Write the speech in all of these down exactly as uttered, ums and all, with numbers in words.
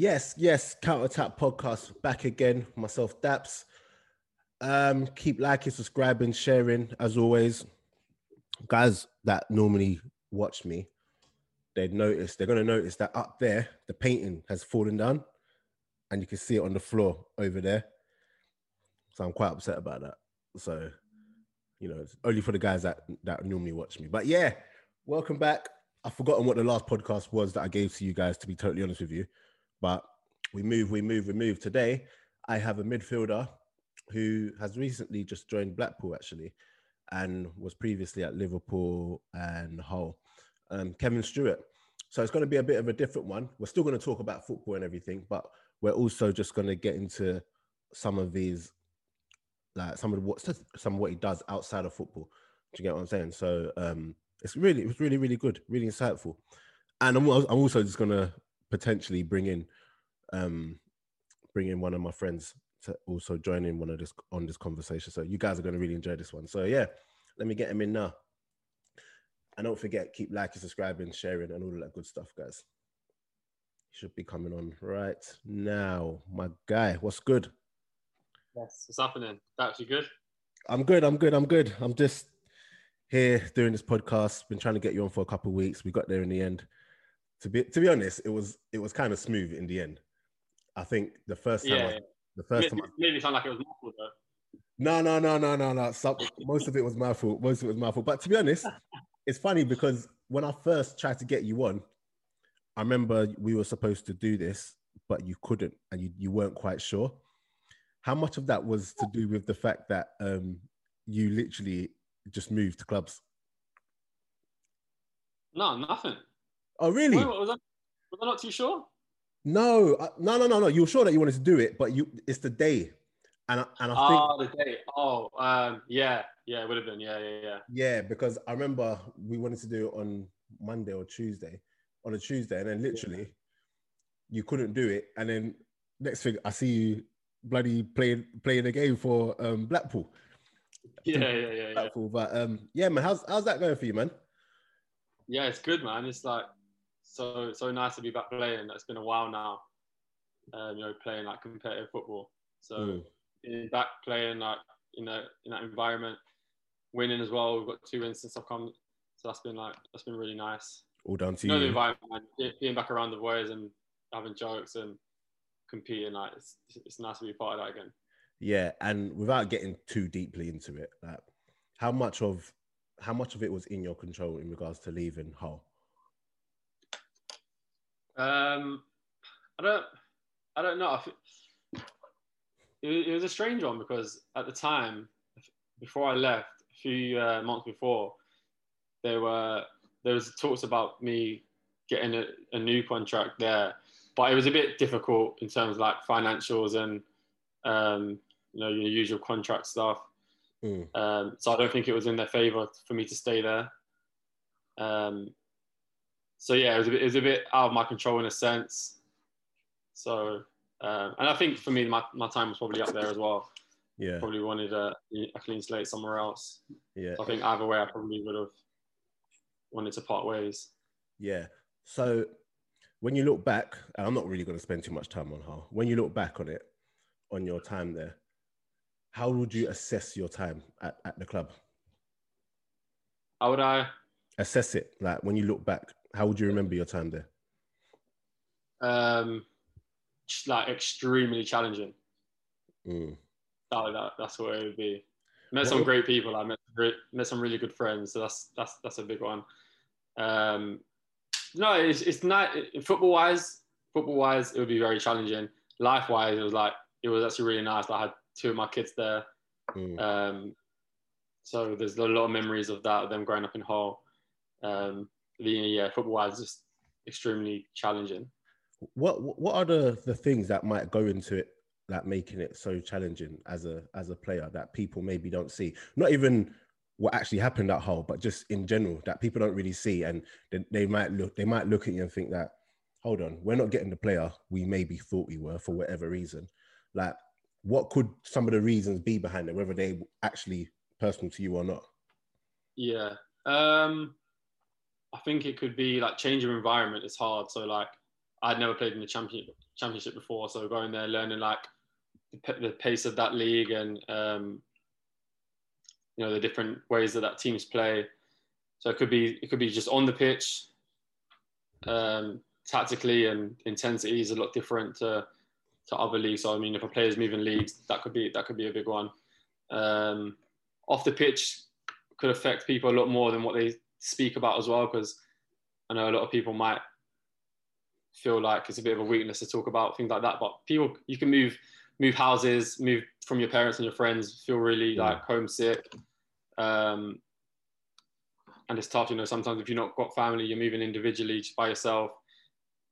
Yes, yes, Countertap Podcast back again. Myself, Daps. Um, keep liking, subscribing, sharing as always. Guys that normally watch me, they'd notice, they're going to notice that up there, the painting has fallen down and you can see it on the floor over there. So I'm quite upset about that. So, you know, it's only for the guys that, that normally watch me. But yeah, welcome back. I've forgotten what the last podcast was that I gave to you guys, to be totally honest with you. But we move, we move, we move. Today, I have a midfielder who has recently just joined Blackpool, actually, and was previously at Liverpool and Hull, um, Kevin Stewart. So it's going to be a bit of a different one. We're still going to talk about football and everything, but we're also just going to get into some of these, like some of what some of what he does outside of football. Do you get what I'm saying? So um, it's really, it was really, really good, really insightful. And I'm, I'm also just going to potentially bring in, um, bring in one of my friends to also join in one of this on this conversation. So you guys are going to really enjoy this one. So yeah, let me get him in now. And don't forget, keep liking, subscribing, sharing, and all of that good stuff, guys. He should be coming on right now. My guy, what's good? Yes, what's happening? That's you good? I'm good. I'm good. I'm good. I'm just here doing this podcast. Been trying to get you on for a couple of weeks. We got there in the end. To be to be honest, it was it was kind of smooth in the end. I think the first time. Yeah, I, yeah. The first time. It nearly sounded like it was my fault, though. No, no, no, no, no, no. Some, most of it was my fault. Most of it was my fault. But to be honest, it's funny because when I first tried to get you on, I remember we were supposed to do this, but you couldn't, and you, you weren't quite sure. How much of that was to do with the fact that um, you literally just moved to clubs? No, nothing. Oh, really? Wait, what, was, I, was I not too sure? No, no, no, no, no. You were sure that you wanted to do it, but you—it's the day, and I, and I oh, think. Oh, the day. Oh, um, yeah, yeah, it would have been, yeah, yeah, yeah. Yeah, because I remember we wanted to do it on Monday or Tuesday, on a Tuesday, and then literally, yeah. You couldn't do it, and then next thing I see you bloody playing playing a game for um, Blackpool. Yeah, yeah, yeah, Blackpool, yeah. But um, yeah, man, how's how's that going for you, man? Yeah, it's good, man. It's like. So so nice to be back playing. It's been a while now, um, you know, playing like competitive football. So mm. being back playing like in that in that environment, winning as well. We've got two wins since I've come, so that's been like that's been really nice. All down to you. Know, the environment, being back around the boys and having jokes and competing, like it's it's nice to be part of that again. Yeah, and without getting too deeply into it, like how much of how much of it was in your control in regards to leaving Hull? Um, I don't, I don't know. It was a strange one because at the time, before I left, a few uh, months before, there were there was talks about me getting a, a new contract there, but it was a bit difficult in terms of like financials and um, you know, your usual contract stuff. Mm. Um, so I don't think it was in their favour for me to stay there. Um. So yeah, it was, a bit, it was a bit out of my control in a sense. So, um, and I think for me, my, my time was probably up there as well. Yeah. Probably wanted a, a clean slate somewhere else. Yeah. So I think either way, I probably would have wanted to part ways. Yeah. So when you look back, and I'm not really going to spend too much time on Hull. When you look back on it, on your time there, how would you assess your time at, at the club? How would I? Assess it, like when you look back. How would you remember your time there? Um, just like extremely challenging. Mm. That, that, that's what it would be. Met what some would... great people. I met, met some really good friends. So that's that's that's a big one. Um, no, it's it's not football wise. Football wise, it would be very challenging. Life wise, it was like it was actually really nice. I had two of my kids there. Mm. Um, so there's a lot of memories of that. Of them growing up in Hull. Um, The, yeah, football-wise, is just extremely challenging. What What are the, the things that might go into it, like making it so challenging as a as a player that people maybe don't see? Not even what actually happened at Hull, but just in general that people don't really see, and they, they might look they might look at you and think that, hold on, we're not getting the player we maybe thought we were for whatever reason. Like, what could some of the reasons be behind it, whether they actually personal to you or not? Yeah. Um... I think it could be like change of environment is hard. So like I'd never played in the championship Championship before, so going there, learning like the, the pace of that league and um, you know, the different ways that that teams play. So it could be it could be just on the pitch, um, tactically, and intensity is a lot different to to other leagues. So I mean, if a player's moving leagues, that could be that could be a big one. Um, off the pitch could affect people a lot more than what they speak about as well, because I know a lot of people might feel like it's a bit of a weakness to talk about things like that. But people, you can move move houses, move from your parents and your friends, feel really like homesick. Um, and it's tough, you know, sometimes if you've not got family, you're moving individually just by yourself.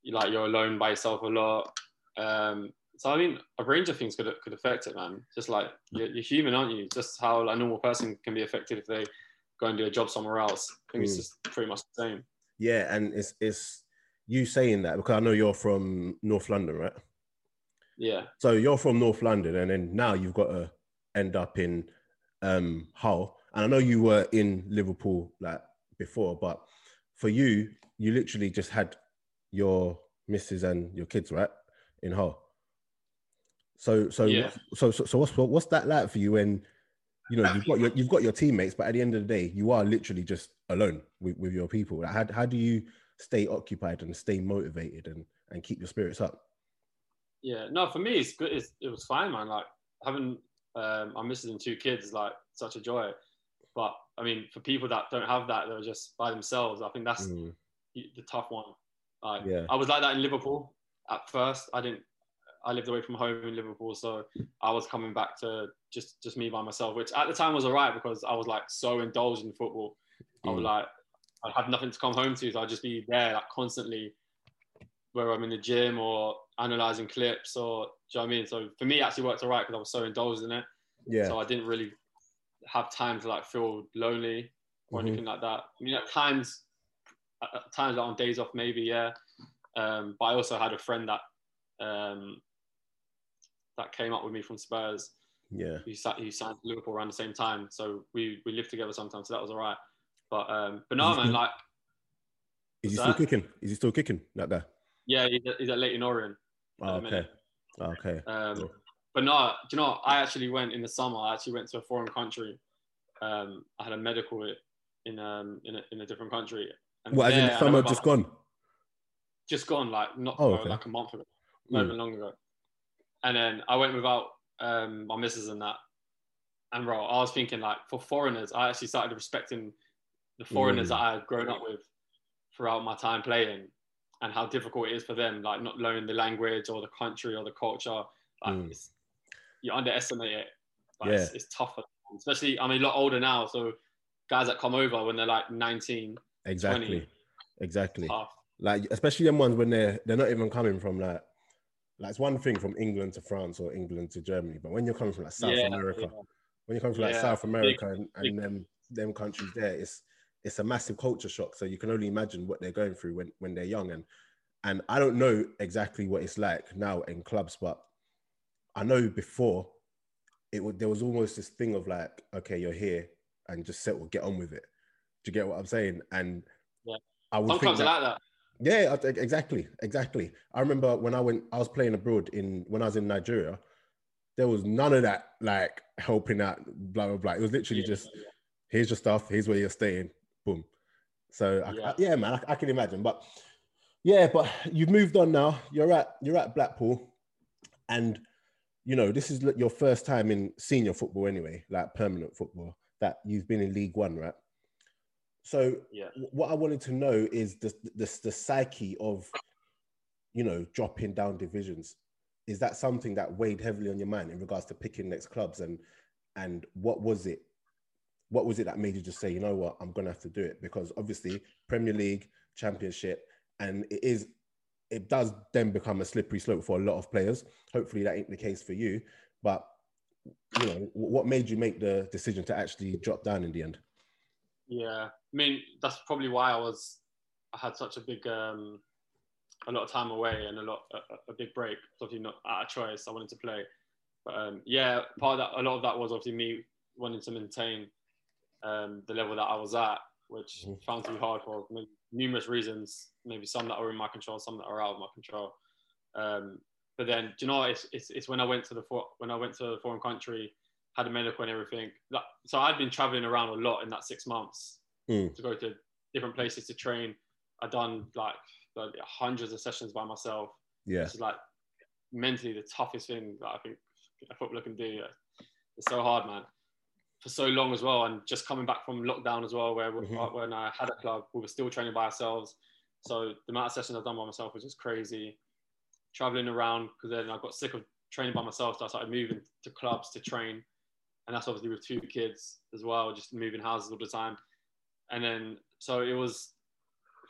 You're like, you're alone by yourself a lot. Um, so I mean, a range of things could could affect it, man. Just like, you're, you're human, aren't you? Just how like, a normal person can be affected if they go and do a job somewhere else. I think mm. it's just pretty much the same. Yeah, and it's it's you saying that because I know you're from North London, right? Yeah. So you're from North London, and then now you've got to end up in um, Hull. And I know you were in Liverpool like before, but for you, you literally just had your missus and your kids, right, in Hull. So so yeah. so, so so what's what's that like for you when you know you've got your you've got your teammates, but at the end of the day, you are literally just alone with, with your people. Like, how how do you stay occupied and stay motivated and, and keep your spirits up? Yeah, no, for me it's good. It's, it was fine, man. Like having um, my missus and two kids is like such a joy. But I mean, for people that don't have that, they're just by themselves. I think that's mm. the, the tough one. Like, yeah. I was like that in Liverpool at first. I didn't. I lived away from home in Liverpool, so I was coming back to just just me by myself, which at the time was alright because I was like so indulged in football. Mm. I was like, I'd have nothing to come home to, so I'd just be there like constantly, whether I'm in the gym or analysing clips or, do you know what I mean? So for me, it actually worked all right because I was so indulged in it. Yeah. So I didn't really have time to like feel lonely or mm-hmm. anything like that. I mean, at times, at times like on days off maybe, yeah. Um, but I also had a friend that um, that came up with me from Spurs. Yeah. He, sat, he signed to Liverpool around the same time. So we, we lived together sometimes, so that was all right. But um, but no, man, like... Is he still kicking? Is he still kicking like that? Yeah, he's at, he's at Leyton Orient. Oh, okay. Oh, okay. Um, cool. But no, do you know, I actually went in the summer, I actually went to a foreign country. Um, I had a medical in um in a, in a different country. And what, there, as in the summer just about, gone? Just gone, like not oh, ago, okay. like a month ago, not even mm. long ago. And then I went without um, my missus and that. And bro, I was thinking like, for foreigners, I actually started respecting the foreigners mm. that I had grown up with throughout my time playing, and how difficult it is for them, like not knowing the language or the country or the culture. Like mm. it's, you underestimate it. Like, yeah. it's, it's tougher, especially, I'm a lot older now. So guys that come over when they're like nineteen, exactly, twenty, exactly. Like, especially them ones when they're, they're not even coming from like, like it's one thing from England to France or England to Germany, but when you're coming from like South yeah, America, yeah. when you come from like yeah. South America big, and, and big. them, them countries there, it's, it's a massive culture shock. So you can only imagine what they're going through when, when they're young. And and I don't know exactly what it's like now in clubs, but I know before it would, there was almost this thing of like, okay, you're here and just settle, get on with it. Do you get what I'm saying? And yeah. I would Some think clubs that, are like that. Yeah, exactly, exactly. I remember when I went, I was playing abroad in, when I was in Nigeria, there was none of that like helping out, blah, blah, blah. It was literally yeah, just, yeah. here's your stuff, here's where you're staying. Boom. So I, yeah. I, yeah, man, I, I can imagine. But yeah, but you've moved on now. You're at you're at Blackpool, and you know this is your first time in senior football, anyway, like permanent football. That you've been in League One, right? So yeah. what I wanted to know is the, the the psyche of, you know, dropping down divisions. Is that something that weighed heavily on your mind in regards to picking next clubs, and and what was it? What was it that made you just say, you know what, I'm going to have to do it? Because obviously Premier League, Championship, and it is, it does then become a slippery slope for a lot of players. Hopefully that ain't the case for you. But, you know, what made you make the decision to actually drop down in the end? Yeah, I mean, that's probably why I was, I had such a big, um, a lot of time away and a lot, a, a big break. It's obviously not out of choice. I wanted to play. But um, yeah, part of that, a lot of that was obviously me wanting to maintain Um, the level that I was at, which mm-hmm. found to be hard for numerous reasons, maybe some that were in my control, some that are out of my control. Um, But then, do you know, it's it's, it's when I went to the for, when I went to the foreign country, had a medical and everything. That, so I'd been traveling around a lot in that six months mm. to go to different places to train. I'd done like, like hundreds of sessions by myself. Yeah, it's like mentally the toughest thing that I think a footballer can do. It's so hard, man. For so long as well, and just coming back from lockdown as well, where mm-hmm. uh, when I had a club, we were still training by ourselves. So the amount of sessions I've done by myself was just crazy. Traveling around, because then I got sick of training by myself, so I started moving to clubs to train, and that's obviously with two kids as well, just moving houses all the time. And then so it was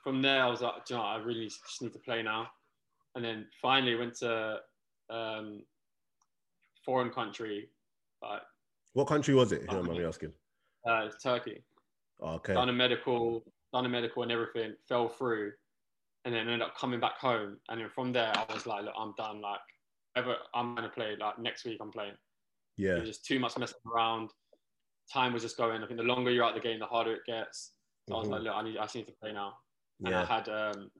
from there. I was like, do you know what, I really just need to play now. And then finally went to um, foreign country, like. What country was it? If you don't mind me asking. Uh, it's Turkey. Oh, okay. Done a medical, done a medical and everything, fell through, and then ended up coming back home. And then from there, I was like, look, I'm done. Like, ever, I'm gonna play. Like next week, I'm playing. Yeah. It was just too much messing around. Time was just going. I think the longer you're out the game, the harder it gets. So mm-hmm. I was like, look, I need, I just need to play now. And yeah. I had, um,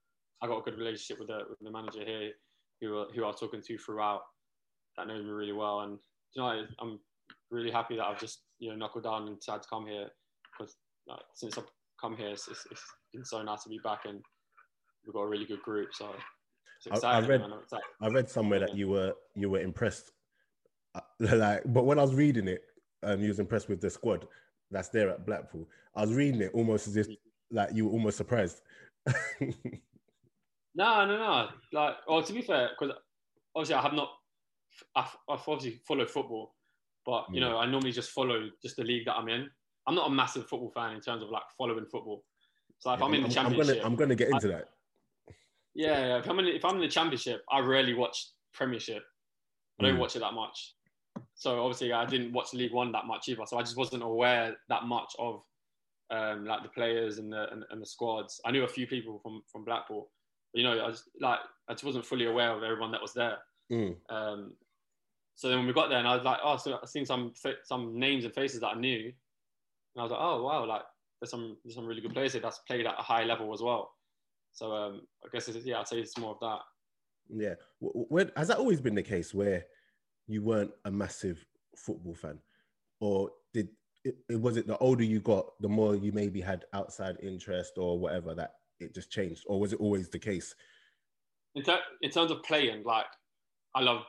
I got a good relationship with the with the manager here, who who I was talking to throughout. That knows me really well, and you know, I, I'm. really happy that I've just, you know, knuckled down and decided to come here, because like, since I've come here, it's, it's, it's been so nice to be back, and we've got a really good group. So it's exciting. I, I, read, man, it's like, I read somewhere yeah. that you were you were impressed, like, but when I was reading it, um, you was impressed with the squad that's there at Blackpool. I was reading it almost as if like you were almost surprised. no, no, no. Like, well, to be fair, because obviously I have not, I've, I've obviously followed football. But, you know, I normally just follow just the league that I'm in. I'm not a massive football fan in terms of, like, following football. So, if yeah, I'm in the I'm, Championship... I'm going to get into I, that. Yeah, yeah. If I'm, in, if I'm in the Championship, I rarely watch Premiership. I don't mm. watch it that much. So, obviously, I didn't watch League One that much either. So, I just wasn't aware that much of, um, like, the players and the and, and the squads. I knew a few people from, from Blackpool. But, you know, I just, like, I just wasn't fully aware of everyone that was there. Mm. Um So then when we got there, and I was like, oh, so I've seen some some names and faces that I knew. And I was like, oh, wow, like there's some there's some really good players here that's played at a high level as well. So um, I guess, it's, yeah, I'd say it's more of that. Yeah. Where, has that always been the case where you weren't a massive football fan? Or did it, it, was it the older you got, the more you maybe had outside interest or whatever, that it just changed? Or was it always the case? In, ter- in terms of playing, like I love...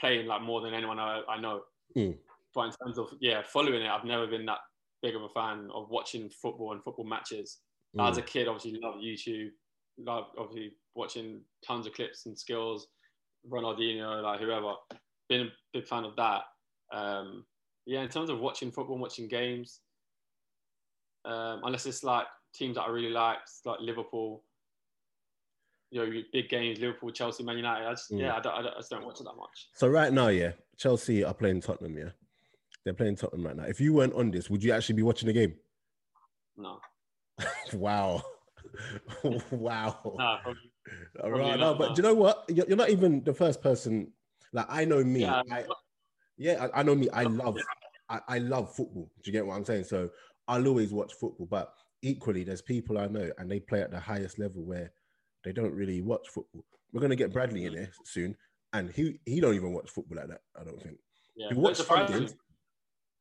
playing like more than anyone I, I know. Mm. But in terms of, yeah, following it, I've never been that big of a fan of watching football and football matches. Mm. As a kid, obviously loved YouTube, loved obviously watching tons of clips and skills, Ronaldinho, like whoever. Been a big fan of that. Um, yeah, in terms of watching football and watching games, um, unless it's like teams that I really liked, like Liverpool, you know, big games, Liverpool, Chelsea, Man United. I just, mm. Yeah, I, don't, I, don't, I just don't watch it that much. So right now, yeah, Chelsea are playing Tottenham, yeah? They're playing Tottenham right now. If you weren't on this, would you actually be watching the game? No. Wow. Wow. No, probably, probably right, no, but no. Do you know what? You're not even the first person. Like, I know me. Yeah, I, yeah, I, I know me. I love, I, I love football. Do you get what I'm saying? So I'll always watch football. But equally, there's people I know, and they play at the highest level where they don't really watch football. We're going to get Bradley in there soon, and he, he don't even watch football like that, I don't think. Yeah, he watches games.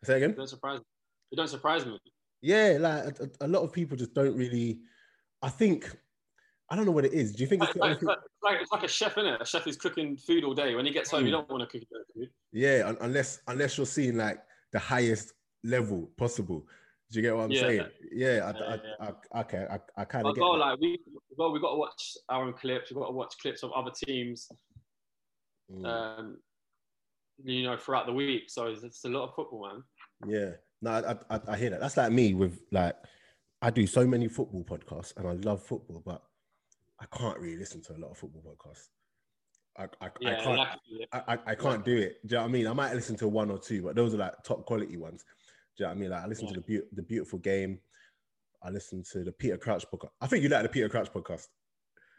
Say again? It don't surprise me. It don't surprise me. Yeah, like a, a lot of people just don't really... I think... I don't know what it is. Do you think... It's, it's, like, it's, like, it's, like, it's like a chef, isn't it? A chef is cooking food all day. When he gets home, mm. you don't want to cook that food. Yeah, un- unless unless you're seeing like the highest level possible. Do you get what I'm yeah, saying? Yeah, yeah, I, yeah, I, yeah. I, I, okay, I, I kind of get well, like we, well, we've got to watch our own clips. We've got to watch clips of other teams, mm. um, you know, throughout the week. So it's, it's a lot of football, man. Yeah. No, I, I, I hear that. That's like me with, like, I do so many football podcasts and I love football, but I can't really listen to a lot of football podcasts. I, I, yeah, I can't, exactly. I, I, I can't do it. Do you know what I mean? I might listen to one or two, but those are, like, top quality ones. Do you know what I mean? Like, I listen yeah. to the, be- the Beautiful Game. I listen to the Peter Crouch podcast. I think you like the Peter Crouch podcast.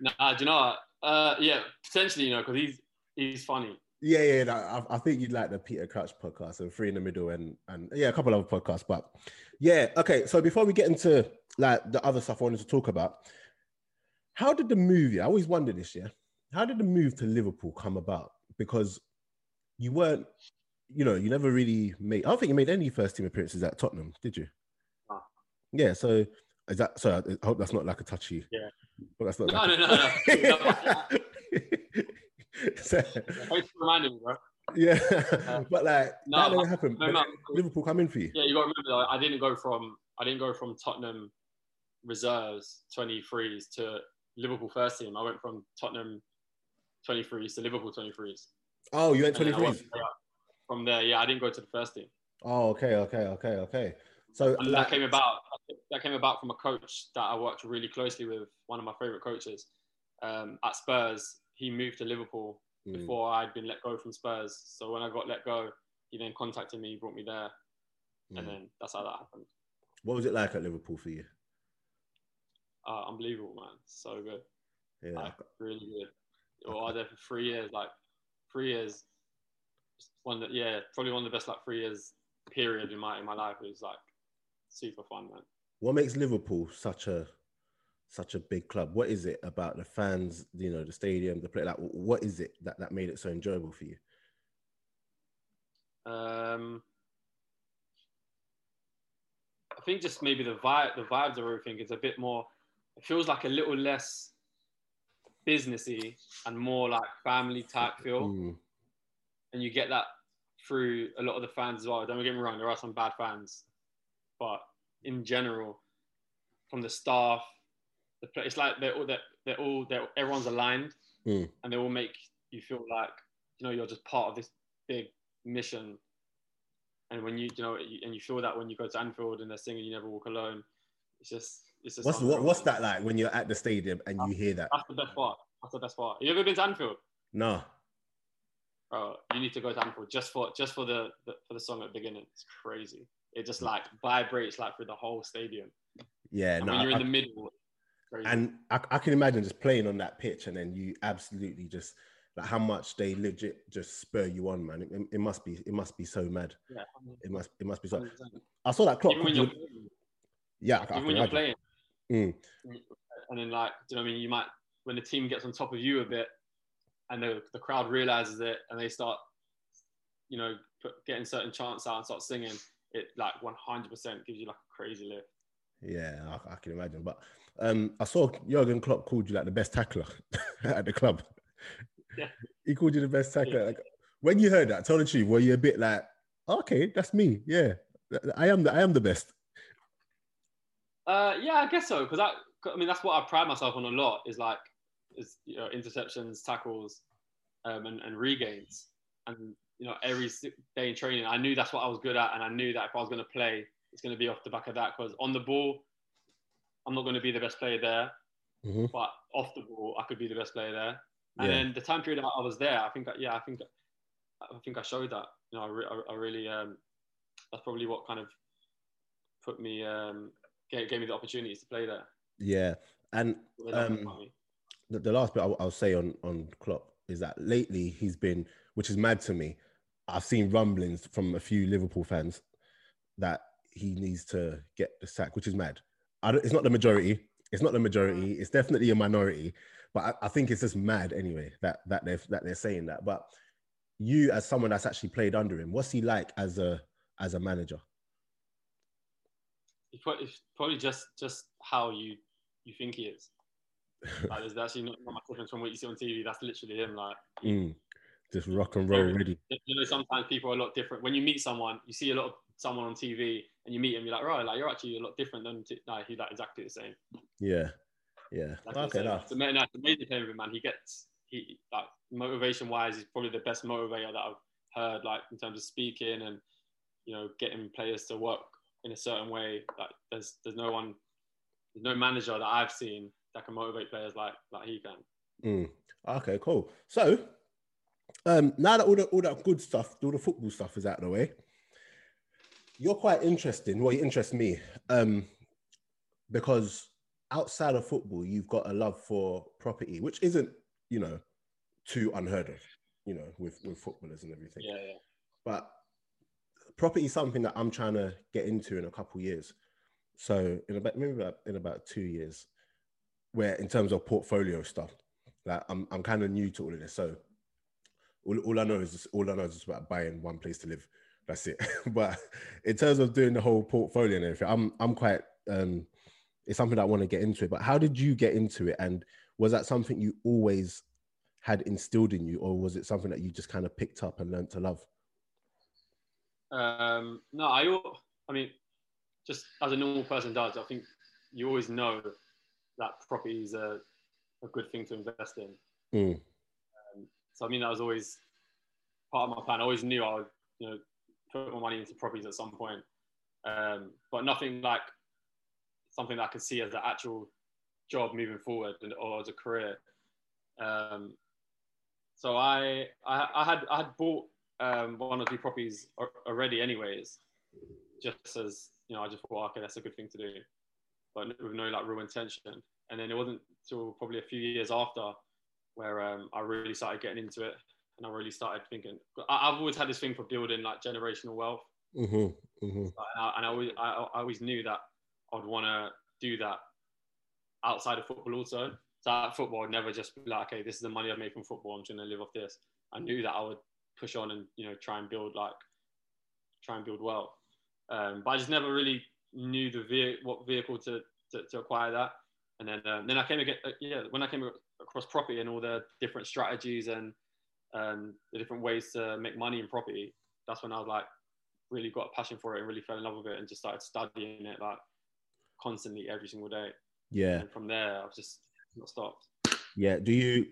Nah, do you know what? Uh, yeah, potentially, you know, because he's he's funny. Yeah, yeah, no, I, I think you'd like the Peter Crouch podcast and Three in the Middle and, and yeah, a couple other podcasts. But yeah, okay, so before we get into like the other stuff I wanted to talk about, how did the move, I always wondered this, yeah, how did the move to Liverpool come about? because you weren't, you know, you never really made, I don't think you made any first team appearances at Tottenham, did you? Uh, yeah, so is that, so I hope that's not like a touchy. Yeah. Well, that's not no, like no, a, no, no, no. So, thanks for reminding me, bro. Yeah, uh, but like no, that never I, happened. No, no, Liverpool come in for you. Yeah, you got to remember though, I didn't go from I didn't go from Tottenham reserves twenty-threes to Liverpool first team. I went from Tottenham twenty-threes to Liverpool twenty-threes. Oh, you went twenty-threes from there. Yeah, I didn't go to the first team. Oh, okay, okay, okay, okay. So and like, that came about. That came about from a coach that I worked really closely with. One of my favorite coaches um, at Spurs. He moved to Liverpool before mm. I'd been let go from Spurs. So when I got let go, he then contacted me, brought me there. Mm. And then that's how that happened. What was it like at Liverpool for you? Uh, unbelievable, man. So good. Yeah. Like, really good. Well, I was there for three years. Like, three years. One that, yeah, probably one of the best, like, three years period in my in my life. It was, like, super fun, man. What makes Liverpool such a... such a big club? What is it about the fans, you know, the stadium, the play, like, what is it that, that made it so enjoyable for you? Um, I think just maybe the vibe, the vibes of everything is a bit more, it feels like a little less businessy and more like family type feel. Mm. And you get that through a lot of the fans as well. Don't get me wrong, there are some bad fans, but in general, from the staff, it's like they're all, they're, they're all they're, everyone's aligned mm. and they all make you feel like, you know, you're just part of this big mission. And when you, you know, you, and you feel that when you go to Anfield and they're singing "You Never Walk Alone," it's just, it's just. What's, what, what's that like when you're at the stadium and that's, you hear that? That's the best part. That's the best part. Have you ever been to Anfield? No. Bro, you need to go to Anfield just for just for the, the for the song at the beginning. It's crazy. It just like vibrates like through the whole stadium. Yeah. And no, when you're I, in the middle. Crazy. And I, I can imagine just playing on that pitch and then you absolutely just like how much they legit just spur you on, man. It, it must be it must be so mad. Yeah. It must it must be so. I saw that clock. Even when you're playing. Yeah, even when you're playing. Mm. And then like, do you know what I mean? You might when the team gets on top of you a bit and the the crowd realizes it and they start, you know, put, getting certain chants out and start singing, it like one hundred percent gives you like a crazy lift. Yeah, I, I can imagine. But um, I saw Jürgen Klopp called you like the best tackler at the club. Yeah. He called you the best tackler. Yeah. Like, when you heard that, tell the truth, were you a bit like, okay, that's me. Yeah, I am the, I am the best. Uh, yeah, I guess so. Because I, I mean, that's what I pride myself on a lot is like, is, you know, interceptions, tackles, um, and, and regains. And, you know, every day in training, I knew that's what I was good at. And I knew that if I was going to play, it's going to be off the back of that because on the ball, I'm not going to be the best player there. Mm-hmm. But off the ball, I could be the best player there. And yeah. Then the time period I was there, I think, yeah, I think, I think I showed that. You know, I, re- I really, um, that's probably what kind of put me, um, gave, gave me the opportunities to play there. Yeah, and um, the, the last bit I'll, I'll say on on Klopp is that lately he's been, which is mad to me. I've seen rumblings from a few Liverpool fans that he needs to get the sack, which is mad. I don't, it's not the majority. It's not the majority. It's definitely a minority. But I, I think it's just mad anyway that that they're that they're saying that. But you, as someone that's actually played under him, what's he like as a as a manager? It's probably, it's probably just just how you you think he is. Like, there's actually not, not much difference from what you see on T V. That's literally him. Like mm, just rock and roll, ready. You know, sometimes people are a lot different. When you meet someone, you see a lot of someone on T V and you meet him, you're like, right, like you're actually a lot different than t-. No, he's like exactly the same. Yeah, yeah. That's okay, no. It's amazing, it's amazing playing with him, man. He gets he like motivation-wise, he's probably the best motivator that I've heard, like in terms of speaking and you know getting players to work in a certain way. Like there's there's no one, there's no manager that I've seen that can motivate players like like he can. Mm. Okay, cool. So um, now that all the all that good stuff, all the football stuff is out of the way. You're quite interesting. Well, you interest me um, because outside of football, you've got a love for property, which isn't, you know, too unheard of, you know, with, with footballers and everything. Yeah, yeah. But property is something that I'm trying to get into in a couple of years. So in about maybe about, in about two years, where in terms of portfolio stuff, like I'm I'm kind of new to all of this. So all, all I know is just, all I know is just about buying one place to live. That's it. But in terms of doing the whole portfolio and everything, I'm I'm quite. Um, it's something that I want to get into. It, but how did you get into it? And was that something you always had instilled in you, or was it something that you just kind of picked up and learned to love? Um, no, I. I mean, just as a normal person does, I think you always know that property is a, a good thing to invest in. Mm. Um, so I mean, that was always part of my plan. I always knew I would, you know, put my money into properties at some point, um, but nothing like something that I could see as an actual job moving forward and or as a career. Um, so I, I, I had I had bought um, one or two properties already, anyways, just as, you know, I just thought, okay, that's a good thing to do, but with no like real intention. And then it wasn't till probably a few years after where um, I really started getting into it, and I really started thinking. I, I've always had this thing for building like generational wealth, mm-hmm, mm-hmm. and, I, and I, always, I, I always knew that I'd want to do that outside of football also. So at football, I'd never just be like, okay, this is the money I've made from football, I'm trying to live off this. I knew that I would push on and, you know, try and build like, try and build wealth. Um, but I just never really knew the ve- what vehicle to, to, to acquire that. And then um, then I came again, uh, yeah, when I came across property and all the different strategies and um, the different ways to make money in property, that's when I was like, really got a passion for it and really fell in love with it and just started studying it like constantly every single day. Yeah. And from there, I've just not stopped. Yeah. Do you,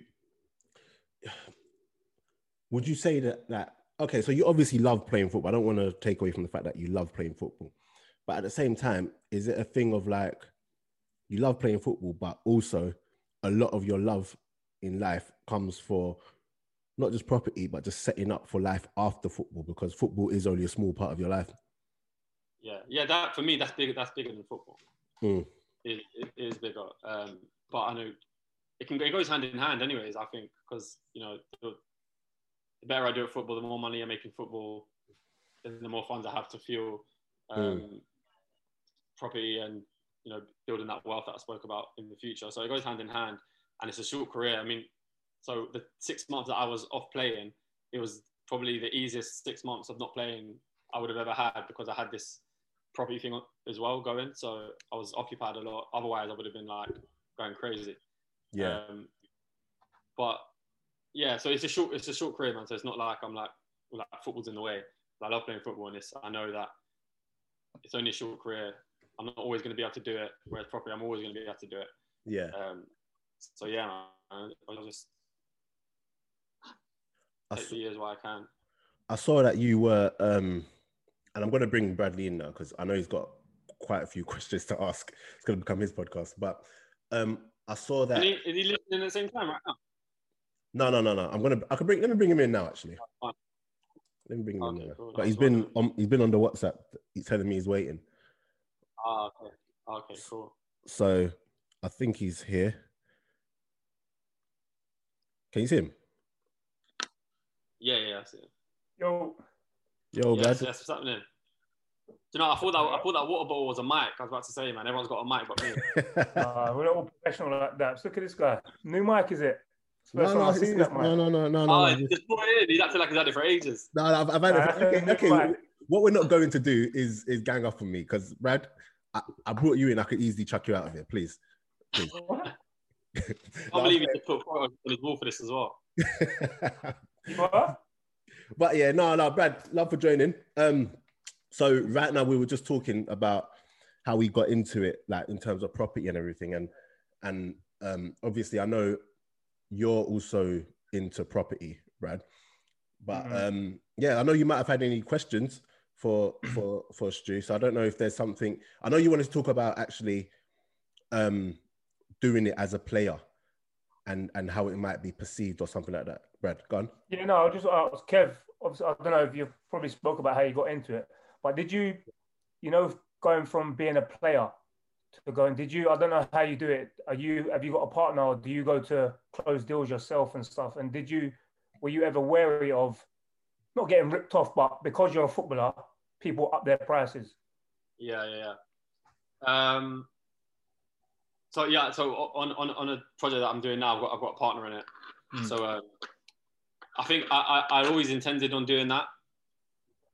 would you say that, that, okay, so you obviously love playing football. I don't want to take away from the fact that you love playing football. But at the same time, is it a thing of like, you love playing football, but also a lot of your love in life comes for not just property, but just setting up for life after football, because football is only a small part of your life. Yeah, yeah. That for me, that's bigger. That's bigger than football. Mm. It, it, it is bigger, um, but I know it can. It goes hand in hand, anyways. I think because, you know, the, the better I do at football, the more money I make in football, and the more funds I have to fuel um, mm. property and, you know, building that wealth that I spoke about in the future. So it goes hand in hand, and it's a short career. I mean, so the six months that I was off playing, it was probably the easiest six months of not playing I would have ever had, because I had this property thing as well going. So I was occupied a lot. Otherwise, I would have been like going crazy. Yeah. Um, but yeah, so it's a short, it's a short career, man. So it's not like I'm like, like football's in the way. I love playing football, and it's, I know that it's only a short career. I'm not always going to be able to do it, whereas property, I'm always going to be able to do it. Yeah. Um, so yeah, man, I'll just I take saw, the years where I can. I saw that you were, um, and I'm going to bring Bradley in now because I know he's got quite a few questions to ask. It's going to become his podcast. But um, I saw that. Is he, is he listening at the same time right now? No, no, no, no. I'm gonna. I can bring. Let me bring him in now. Actually, oh, let me bring him okay, in now. Cool. But he's been on. He's been on the WhatsApp. He's telling me he's waiting. Ah, uh, okay. Okay, cool. So, I think he's here. Can you see him? Yeah, yeah, I see him. Yo, yo, yes, guys. Yes, what's happening? Do you know? I thought that I thought that water bottle was a mic. I was about to say, man, everyone's got a mic, but me. uh, we're not all professional like that. Look at this guy. New mic, is it? No no, it's, it's, that, no, no, no, no, oh, no, no. Just brought it in. He's acted like he's had it for ages. No, no I've, I've had it for ages. Okay, okay. What we're not going to do is is gang up on me, because Brad, I, I brought you in. I could easily chuck you out of here. Please. Please. I believe you just put on his wall for this as well. What? But yeah, no, no, Brad, love for joining. Um, so right now we were just talking about how we got into it, like in terms of property and everything, and and um, obviously I know you're also into property, Brad. But mm-hmm. um, yeah, I know you might have had any questions for for for Stu. So I don't know if there's something. I know you wanted to talk about actually um, doing it as a player and and how it might be perceived or something like that. Brad, go on. Yeah, no, I just I was Kev. Obviously, I don't know if you probably spoke about how you got into it, but did you, you know, going from being a player to going, did you? I don't know how you do it. Are you? Have you got a partner? Or do you go to close deals yourself and stuff? And did you? Were you ever wary of not getting ripped off, but because you're a footballer, people up their prices? Yeah, yeah, yeah. Um, so, yeah, so on, on, on a project that I'm doing now, I've got, I've got a partner in it. Mm. So um, I think I, I, I always intended on doing that,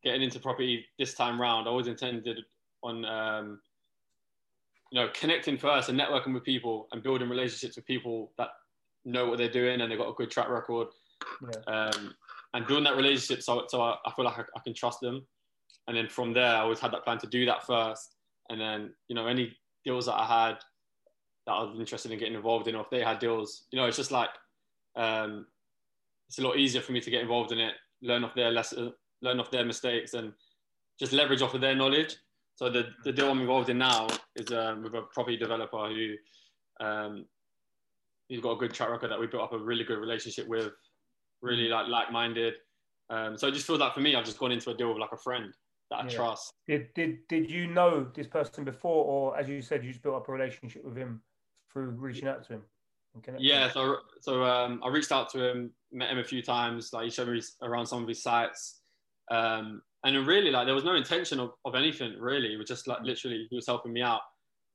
getting into property this time round. I always intended on, um, you know, connecting first and networking with people and building relationships with people that know what they're doing and they've got a good track record. Yeah. Um, and building that relationship so, so I, I feel like I, I can trust them. And then from there, I always had that plan to do that first. And then, you know, any deals that I had that I was interested in getting involved in, or if they had deals, you know, it's just like, um, it's a lot easier for me to get involved in it, learn off their lesson, learn off their mistakes, and just leverage off of their knowledge. So the, the deal I'm involved in now is um, with a property developer who, um, he's got a good track record that we built up a really good relationship with, really like like-minded. Um, so I just feel that for me, I've just gone into a deal with like a friend that I yeah. trust. Did, did did you know this person before, or as you said, you just built up a relationship with him through reaching out to him? Yeah, so so um, I reached out to him, met him a few times. Like he showed me around some of his sites, um, and then really like there was no intention of, of anything really. It was just like literally he was helping me out,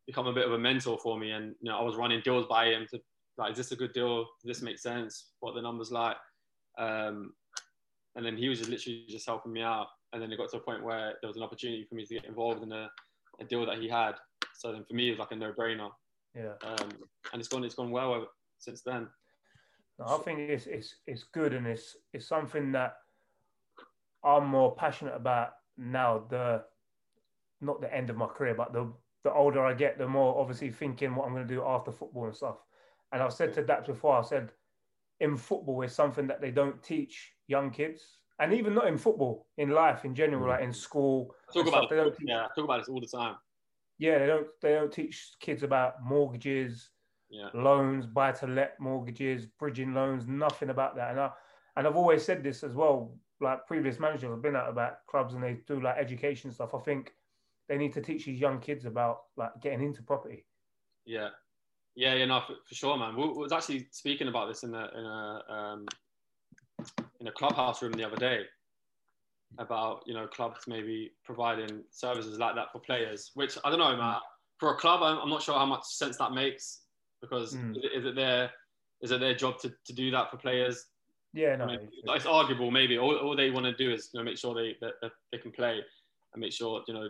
become a bit of a mentor for me, and you know I was running deals by him to like, is this a good deal? Does this make sense? What are the numbers like? Um, and then he was just literally just helping me out, and then it got to a point where there was an opportunity for me to get involved in a, a deal that he had. So then for me it was like a no-brainer. Yeah, um, and it's gone. It's gone well since then. No, I think it's it's it's good, and it's it's something that I'm more passionate about now. The not the end of my career, but the the older I get, the more obviously thinking what I'm going to do after football and stuff. And I've said to Daps before, I said in football is something that they don't teach young kids, and even not in football, in life in general, like in school. Talk about stuff, it. They don't teach. Yeah, I talk about this all the time. Yeah, they don't they don't teach kids about mortgages, yeah. loans, buy-to-let mortgages, bridging loans, nothing about that. And I and I've always said this as well. Like previous managers have been out about clubs and they do like education stuff. I think they need to teach these young kids about like getting into property. Yeah, yeah, yeah, no, for, for sure, man. We, we was actually speaking about this in a in a um, in a clubhouse room the other day. About you know clubs maybe providing services like that for players, which I don't know, man. For a club, I'm, I'm not sure how much sense that makes because mm. is, it, is it their is it their job to, to do that for players? Yeah, no, I mean, it's, it's arguable. Maybe all, all they want to do is you know make sure they that, that they can play and make sure you know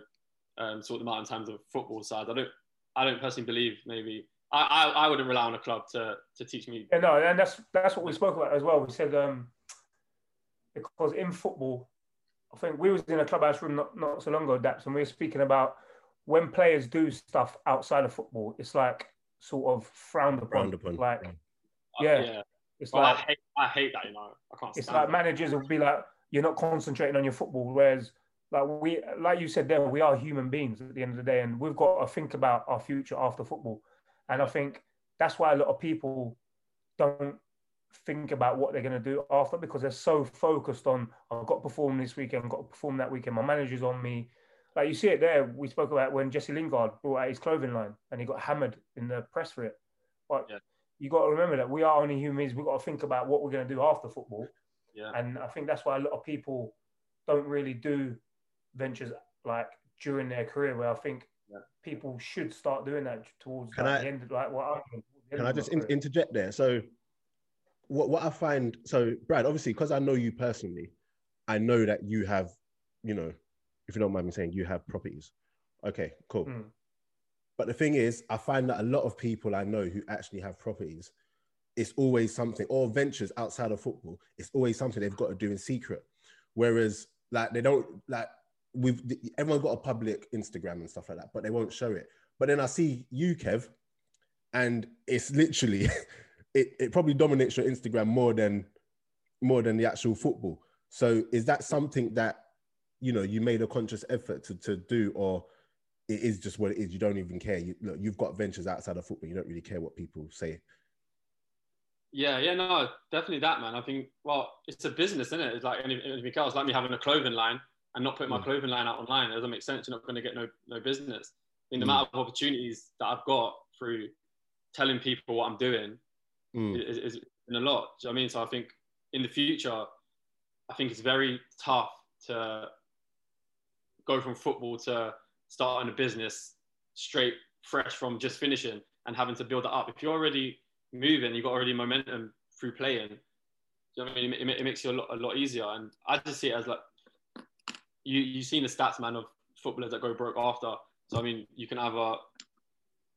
um, sort them out in terms of football side. I don't I don't personally believe maybe I I, I wouldn't rely on a club to to teach me. Yeah, no, and that's that's what we spoke about as well. We said um, because in football. I think we was in a clubhouse room not, not so long ago, Daps, and we were speaking about when players do stuff outside of football, it's like sort of frowned upon. upon. Like, yeah. yeah. It's well, like, I hate, I hate that, you know. I can't It's like that. Managers will be like, you're not concentrating on your football, whereas like we, like you said there, we are human beings at the end of the day, and we've got to think about our future after football. And I think that's why a lot of people don't think about what they're going to do after because they're so focused on I've got to perform this weekend, I've got to perform that weekend, my manager's on me. Like you see it there, we spoke about when Jesse Lingard brought out his clothing line and he got hammered in the press for it. But yeah. you got to remember that we are only humans, we've got to think about what we're going to do after football. Yeah. And I think that's why a lot of people don't really do ventures like during their career where I think yeah. people should start doing that towards like, I, the end of like what well, Can I just in, interject there? So What, what I find, so Brad, obviously, because I know you personally, I know that you have, you know, if you don't mind me saying, you have properties. Okay, cool. Mm. But the thing is, I find that a lot of people I know who actually have properties, it's always something, or ventures outside of football, it's always something they've got to do in secret. Whereas, like, they don't, like, we've, everyone's got a public Instagram and stuff like that, but they won't show it. But then I see you, Kev, and it's literally... It, it probably dominates your Instagram more than more than the actual football. So is that something that, you know, you made a conscious effort to, to do, or it is just what it is? You don't even care. You, look, you've got ventures outside of football. You don't really care what people say. Yeah, yeah, no, definitely that, man. I think, well, it's a business, isn't it? It's like anything else, like me having a clothing line and not putting my mm. clothing line out online. It doesn't make sense. You're not going to get no, no business. I mean, the mm. amount of opportunities that I've got through telling people what I'm doing Mm. Is, is in a lot. Do you know what I mean? So I think in the future, I think it's very tough to go from football to starting a business straight, fresh from just finishing and having to build it up. If you're already moving, you've got already momentum through playing, Do you know what I mean? It, it makes you a lot, a lot easier. And I just see it as like, you, you've seen the stats, man, of footballers that go broke after. So, I mean, you can have a,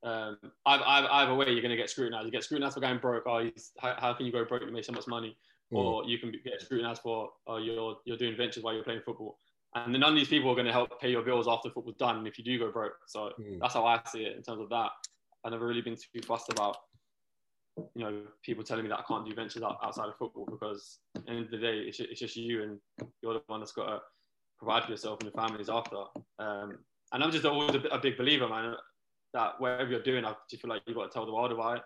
um, either, either, either way, you're going to get scrutinized. You get scrutinized for going broke. Oh, he's, how, how can you go broke? You make so much money. Mm. Or you can get scrutinized for, oh, you're, you're doing ventures while you're playing football. And none of these people are going to help pay your bills after football's done if you do go broke. So mm. that's how I see it in terms of that. I've never really been too fussed about, you know, people telling me that I can't do ventures outside of football, because at the end of the day, it's, it's just you, and you're the one that's got to provide for yourself and your families after. Um, and I'm just always a, a big believer, man, that whatever you're doing, I just feel like you've got to tell the world about it.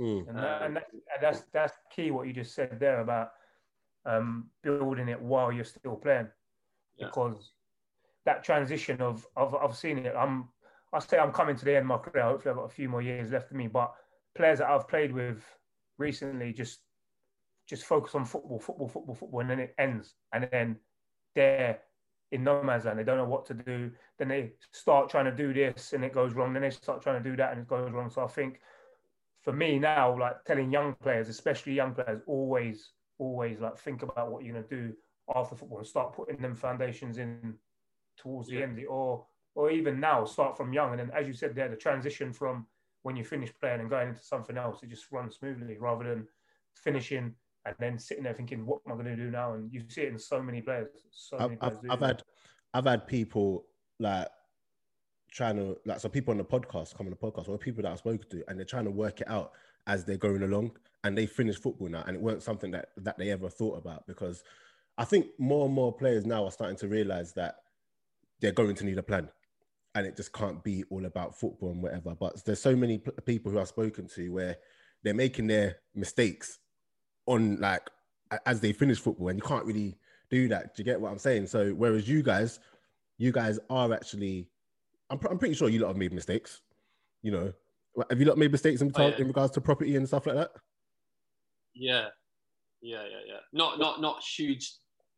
Mm. And, that, and, that, and that's that's key, what you just said there about um, building it while you're still playing. Yeah. Because that transition of, of I've seen it. I'm I say I'm coming to the end of my career. Hopefully, I've got a few more years left in me. But players that I've played with recently just just focus on football, football, football, football, and then it ends, and then they're in no man's land. They don't know what to do. Then they start trying to do this, and it goes wrong. Then they start trying to do that, and it goes wrong. So I think for me now, like telling young players, especially young players, always, always like think about what you're gonna do after football and start putting them foundations in towards the yeah. end, or or even now, start from young. And then, as you said there, the transition from when you finish playing and going into something else, it just runs smoothly rather than finishing and then sitting there thinking, what am I going to do now? And you see it in so many players. So I've, many players I've, I've had, I've had people like trying to like so people on the podcast, come on the podcast, or people that I spoke to, and they're trying to work it out as they're going along, and they finish football now, and it weren't something that that they ever thought about, because I think more and more players now are starting to realise that they're going to need a plan, and it just can't be all about football and whatever. But there's so many p- people who I've spoken to where they're making their mistakes on like as they finish football, and you can't really do that. Do you get what I'm saying? So whereas you guys, you guys are actually, I'm, pr- I'm pretty sure you lot have made mistakes. You know, have you lot made mistakes in, t- oh, yeah. in regards to property and stuff like that? Yeah, yeah, yeah, yeah. Not not not huge.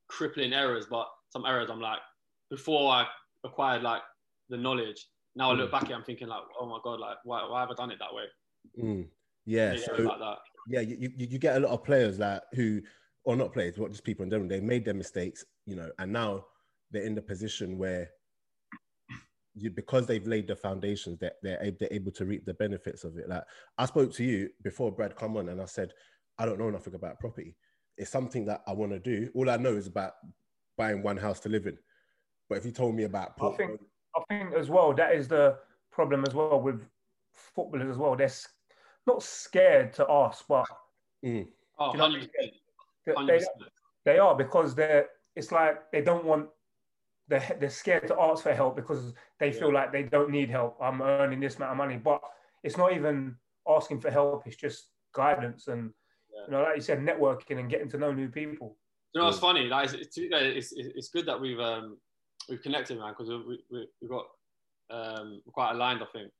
Crippling errors, but some errors I'm like, before I acquired like the knowledge, now I look back at it, I'm thinking like, oh my god, like why, why have I done it that way? Mm. Yeah, so, like that. yeah, you you get a lot of players like who, or not players, but just people in general, they made their mistakes, you know, and now they're in the position where you, because they've laid the foundations, that they're, they're, they're able to reap the benefits of it. Like I spoke to you before Brad come on, and I said, I don't know nothing about property. It's something that I want to do. All I know is about buying one house to live in. But if you told me about... I think, I think as well, that is the problem as well with footballers as well. They're not scared to ask, but... Mm. Oh, you know, one hundred percent. They, they are, because they're... It's like they don't want... They're, they're scared to ask for help because they yeah. feel like they don't need help. I'm earning this amount of money. But it's not even asking for help. It's just guidance and... You know, like you said, networking and getting to know new people. You know, it's funny. Like, it's, it's, it's good that we've um, we've connected, man, because we, we, we've got um, we're quite aligned, I think.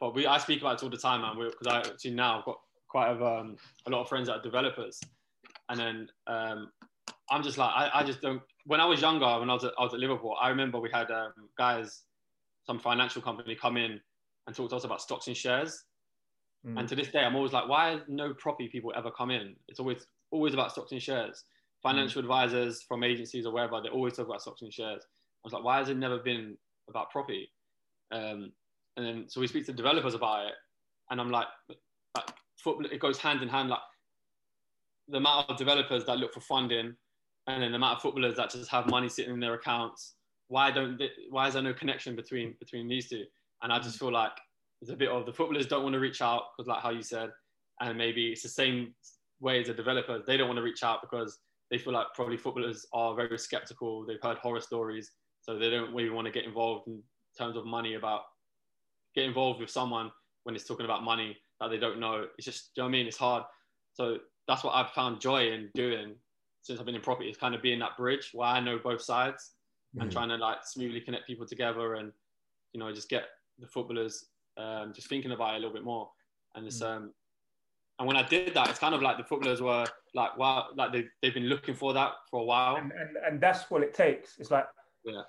But we, I speak about it all the time, man, because I actually now I've got quite a, um, a lot of friends that are developers, and then um, I'm just like, I, I just don't. When I was younger, when I was at, I was at Liverpool, I remember we had um, guys, some financial company, come in and talk to us about stocks and shares. And to this day, I'm always like, why no property people ever come in? It's always always about stocks and shares. Financial mm. advisors from agencies or wherever, they always talk about stocks and shares. I was like, why has it never been about property? Um, and then, so we speak to developers about it. And I'm like, like football, it goes hand in hand. Like the amount of developers that look for funding, and then the amount of footballers that just have money sitting in their accounts. Why don't? They, why is there no connection between between these two? And I just feel like, it's a bit of the footballers don't want to reach out because, like how you said, and maybe it's the same way as a developer. They don't want to reach out because they feel like probably footballers are very skeptical. They've heard horror stories, so they don't really want to get involved in terms of money. About get involved with someone when it's talking about money that they don't know. It's just, do you know what I mean? It's hard. So that's what I've found joy in doing since I've been in property, is kind of being that bridge where I know both sides mm-hmm. and trying to like smoothly connect people together, and you know, just get the footballers. Um, just thinking about it a little bit more, and it's um, and when I did that, it's kind of like the footballers were like, wow, like they they've been looking for that for a while, and and, and that's what it takes. It's like yeah.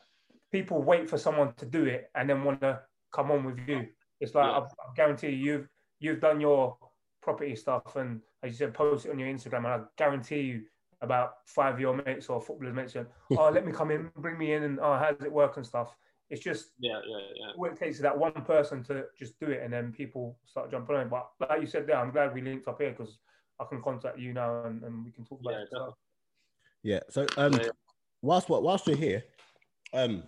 people wait for someone to do it and then want to come on with you. It's like yeah. I, I guarantee you, you've you've done your property stuff, and as you said, post it on your Instagram, and I guarantee you about five of your mates or footballers' mates saying, oh, let me come in, bring me in, and oh, how does it work and stuff. It's just yeah, yeah, yeah. What it takes is that one person to just do it, and then people start jumping on. But like you said there, I'm glad we linked up here because I can contact you now and, and we can talk about yeah, it. Well. Yeah. So um, yeah, yeah. whilst whilst you're here, um,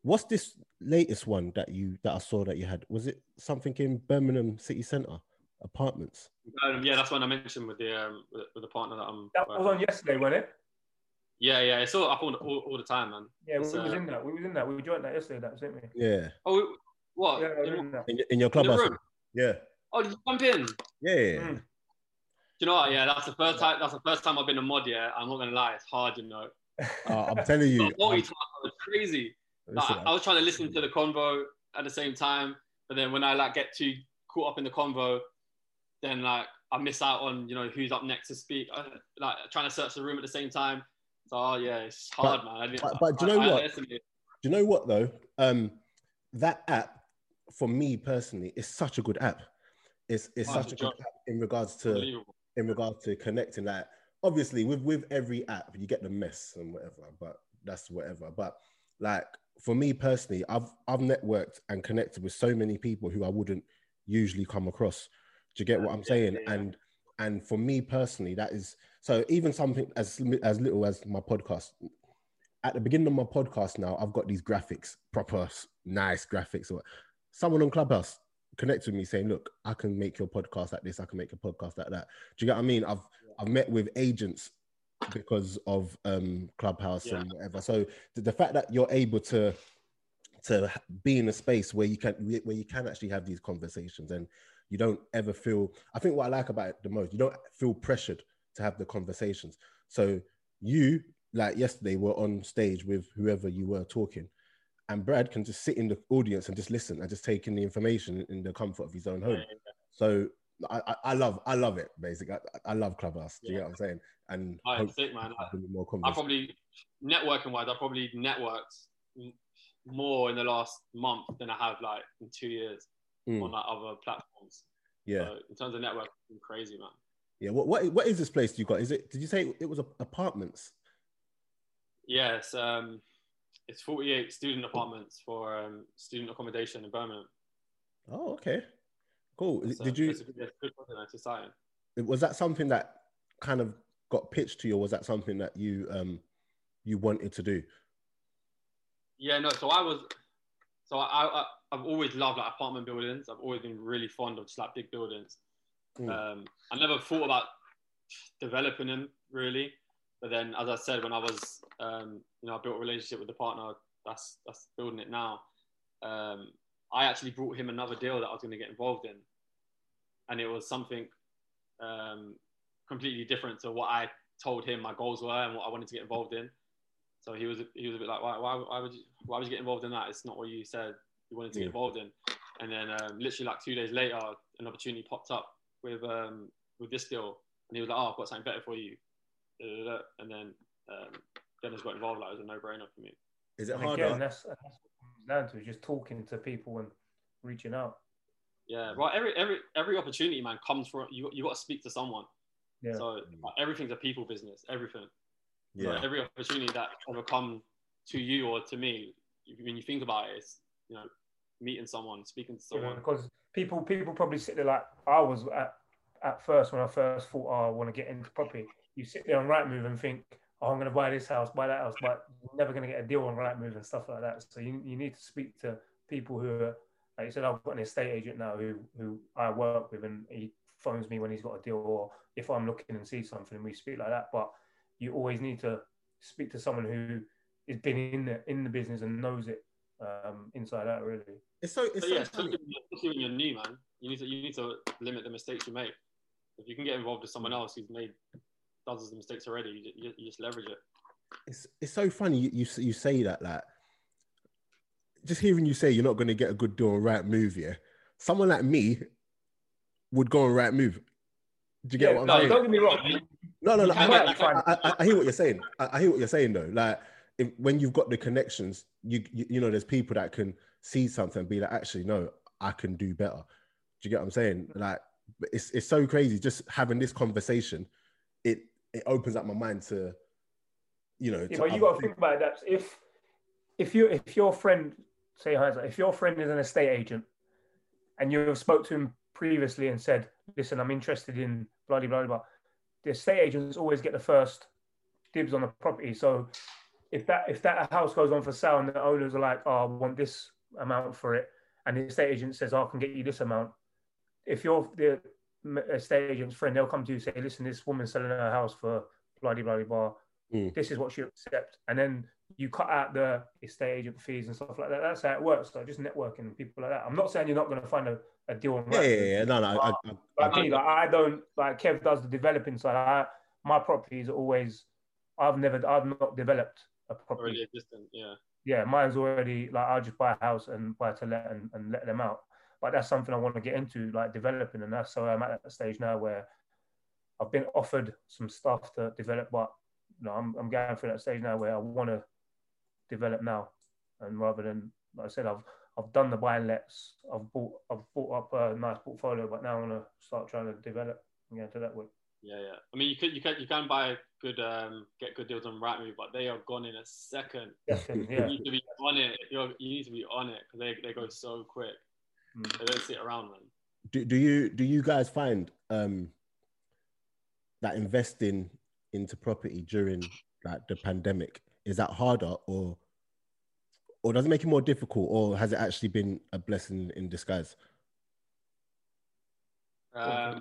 what's this latest one that you that I saw that you had? Was it something in Birmingham City Centre apartments? Um, yeah, that's one I mentioned with the um, with, with the partner that I'm. That was on yesterday, wasn't it? Yeah, yeah, it's all up all, all, all the time, man. Yeah, we uh, was in that. We was in that. We joined that yesterday, that didn't we? Yeah. Oh, we, what? Yeah, we in, in, in your clubhouse? Yeah. Oh, did you jump in? Yeah. Mm. Do you know what? Yeah, that's the first time. That's the first time I've been a mod. Yeah, I'm not gonna lie, it's hard, you know. Uh, I'm telling you. It's crazy. Like, I was trying to listen to the convo at the same time, but then when I like get too caught up in the convo, then like I miss out on you know who's up next to speak. I, like trying to search the room at the same time. Oh yeah, it's hard, but, man. I didn't, but, but do you know I, what? I do you know what though? Um, that app, for me personally, is such a good app. It's it's oh, such a good app in regards to in regards to connecting. Like obviously, with with every app, you get the mess and whatever, but that's whatever. But like for me personally, I've I've networked and connected with so many people who I wouldn't usually come across. Do you get what I'm saying? Yeah, yeah. And and for me personally, that is. So even something as as little as my podcast, at the beginning of my podcast now, I've got these graphics, proper nice graphics. Or someone on Clubhouse connected with me saying, look, I can make your podcast like this. I can make your podcast like that. Do you get what I mean? I've yeah. I've met with agents because of um, Clubhouse yeah. and whatever. So the, the fact that you're able to to be in a space where you can where you can actually have these conversations and you don't ever feel. I think what I like about it the most, you don't feel pressured to have the conversations. So you, like yesterday, were on stage with whoever you were talking, and Brad can just sit in the audience and just listen and just take in the information in the comfort of his own home. Yeah. So I, I love, I love it. Basically, I, I love Clubhouse. Do you yeah. get what I'm saying? And I'm sick, man. I, I probably networking wise, I probably networked more in the last month than I have like in two years mm. on like other platforms. Yeah, so in terms of networking, I'm crazy, man. Yeah, what, what what is this place you got? Is it? Did you say it was a, apartments? Yes, yeah, um, it's forty-eight student apartments for um, student accommodation in Birmingham. Oh, okay, cool. So did you? It's a good, it's good one, was that something that kind of got pitched to you, or was that something that you um, you wanted to do? Yeah, no. So I was. So I, I I've always loved like apartment buildings. I've always been really fond of just like big buildings. Mm. Um, I never thought about developing them really, but then as I said, when I was, um, you know, I built a relationship with the partner that's that's building it now. Um, I actually brought him another deal that I was going to get involved in, and it was something um, completely different to what I told him my goals were and what I wanted to get involved in. So he was he was a bit like, why why, why would you why would you get involved in that? It's not what you said you wanted to yeah. get involved in. And then um, literally like two days later, an opportunity popped up with um with this deal, and he was like, oh, I've got something better for you, and then um Dennis got involved. Like, it was a no-brainer for me. Is it harder? Again, that's, that's what it comes down to, just talking to people and reaching out. Yeah, right. Well, every every every opportunity, man, comes from you. You got to speak to someone. Yeah. So like, everything's a people business. Everything. Yeah. Like, every opportunity that ever come to you or to me, when you think about it, it's, you know, meeting someone, speaking to someone. Yeah, because people people probably sit there like I was at, at first when I first thought, oh, I want to get into property. You sit there on Rightmove and think, oh, I'm going to buy this house, buy that house, but you're never going to get a deal on Rightmove and stuff like that. So you, you need to speak to people who are, like you said, I've got an estate agent now who, who I work with, and he phones me when he's got a deal, or if I'm looking and see something, we speak like that. But you always need to speak to someone who has been in the, in the business and knows it um, inside out, really. It's so, it's so, so yeah, especially when you're new, man. You need to you need to limit the mistakes you make. If you can get involved with someone else who's made dozens of mistakes already, you, you, you just leverage it. It's it's so funny you you, you say that like. Just hearing you say you're not going to get a good deal on Rightmove, yeah. Someone like me would go on Rightmove. Do you get yeah, what no, I'm saying? No, don't get me wrong. No, no, no. I, I, I, I, I hear what you're saying. I, I hear what you're saying though. Like if, when you've got the connections, you, you you know, there's people that can see something and be like, actually, no, I can do better. Do you get what I'm saying? Like, it's it's so crazy just having this conversation. It it opens up my mind to, you know. Yeah, to but you got to think about that. If if you if your friend say if your friend is an estate agent, and you have spoke to him previously and said, "Listen, I'm interested in blah blah blah," the estate agents always get the first dibs on the property. So if that if that house goes on for sale and the owners are like, "Oh, I want this amount for it," and the estate agent says, "Oh, I can get you this amount," if you're the estate agent's friend, they'll come to you and say, "Listen, this woman's selling her house for blah blah blah. Mm. This is what she accepts," and then you cut out the estate agent fees and stuff like that. That's how it works. So just networking people like that. I'm not saying you're not going to find a, a deal on that. Yeah, yeah, yeah. No, no. I, I, I, me, like, I don't, like Kev does the developing side. I, my property is always, I've never, I've not developed a property. Already existent, yeah. Yeah, mine's already, like I'll just buy a house and buy to let and, and let them out. But that's something I want to get into, like developing. And that's so I'm at that stage now where I've been offered some stuff to develop, but no, I'm, I'm going through that stage now where I want to develop now, and rather than, like I said, I've I've done the buy and lets, I've bought I've bought up a nice portfolio, but now I'm gonna start trying to develop and get to that way. Yeah, yeah. I mean, you could you can you can buy good um get good deals on Rightmove, but they are gone in a second. second yeah. You need to be on it. You're, you need to be on it because they, they go so quick. Mm. They don't sit around, man. Do do you do you guys find um that investing into property during like the pandemic, is that harder or or does it make it more difficult, or has it actually been a blessing in disguise? Um, I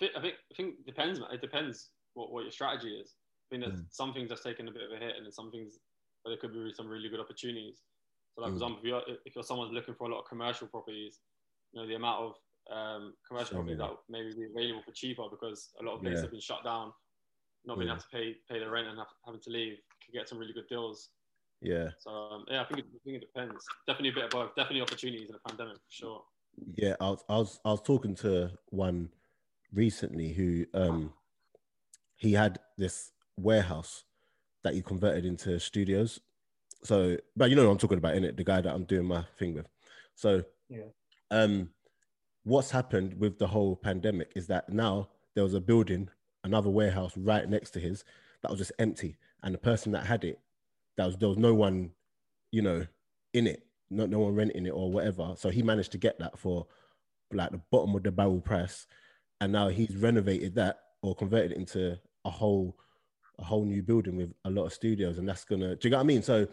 think I think it depends, man. It depends what, what your strategy is. I think there's mm. some things that's taken a bit of a hit, and there's some things where there could be some really good opportunities. So, like mm. for example, if you're, if you're someone's looking for a lot of commercial properties, you know the amount of um, commercial so, properties yeah. that maybe be available for cheaper because a lot of places yeah. have been shut down. Not being yeah. able to pay pay the rent and have, having to leave, could get some really good deals. Yeah. So um, yeah, I think, it, I think it depends. Definitely a bit of both. Definitely opportunities in a pandemic for sure. Yeah, I was I was I was talking to one recently who um he had this warehouse that he converted into studios. So, but you know what I'm talking about, innit? The guy that I'm doing my thing with. So yeah. Um, what's happened with the whole pandemic is that now there was a building, another warehouse right next to his that was just empty. And the person that had it, that was, there was no one, you know, in it, not no one renting it or whatever. So he managed to get that for like the bottom of the barrel price. And now he's renovated that or converted it into a whole, a whole new building with a lot of studios. And that's gonna, do you know what I mean? So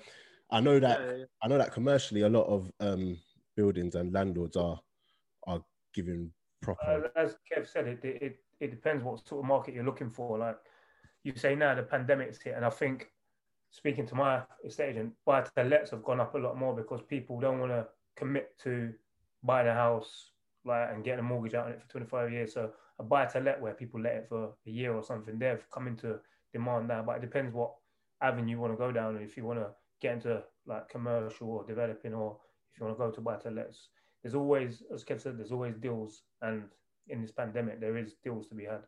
I know that, yeah, yeah, yeah. I know that commercially a lot of um, buildings and landlords are, are giving proper. Uh, as Kev said, it, it, it... it depends what sort of market you're looking for. Like you say now, the pandemic's hit, and I think, speaking to my estate agent, buy to lets have gone up a lot more because people don't want to commit to buying a house like and getting a mortgage out on it for twenty-five years. So a buy to let where people let it for a year or something, they've come into demand now. But it depends what avenue you want to go down, and if you want to get into like commercial or developing, or if you want to go to buy to lets. There's always, as Kev said, there's always deals, and in this pandemic there is deals to be had.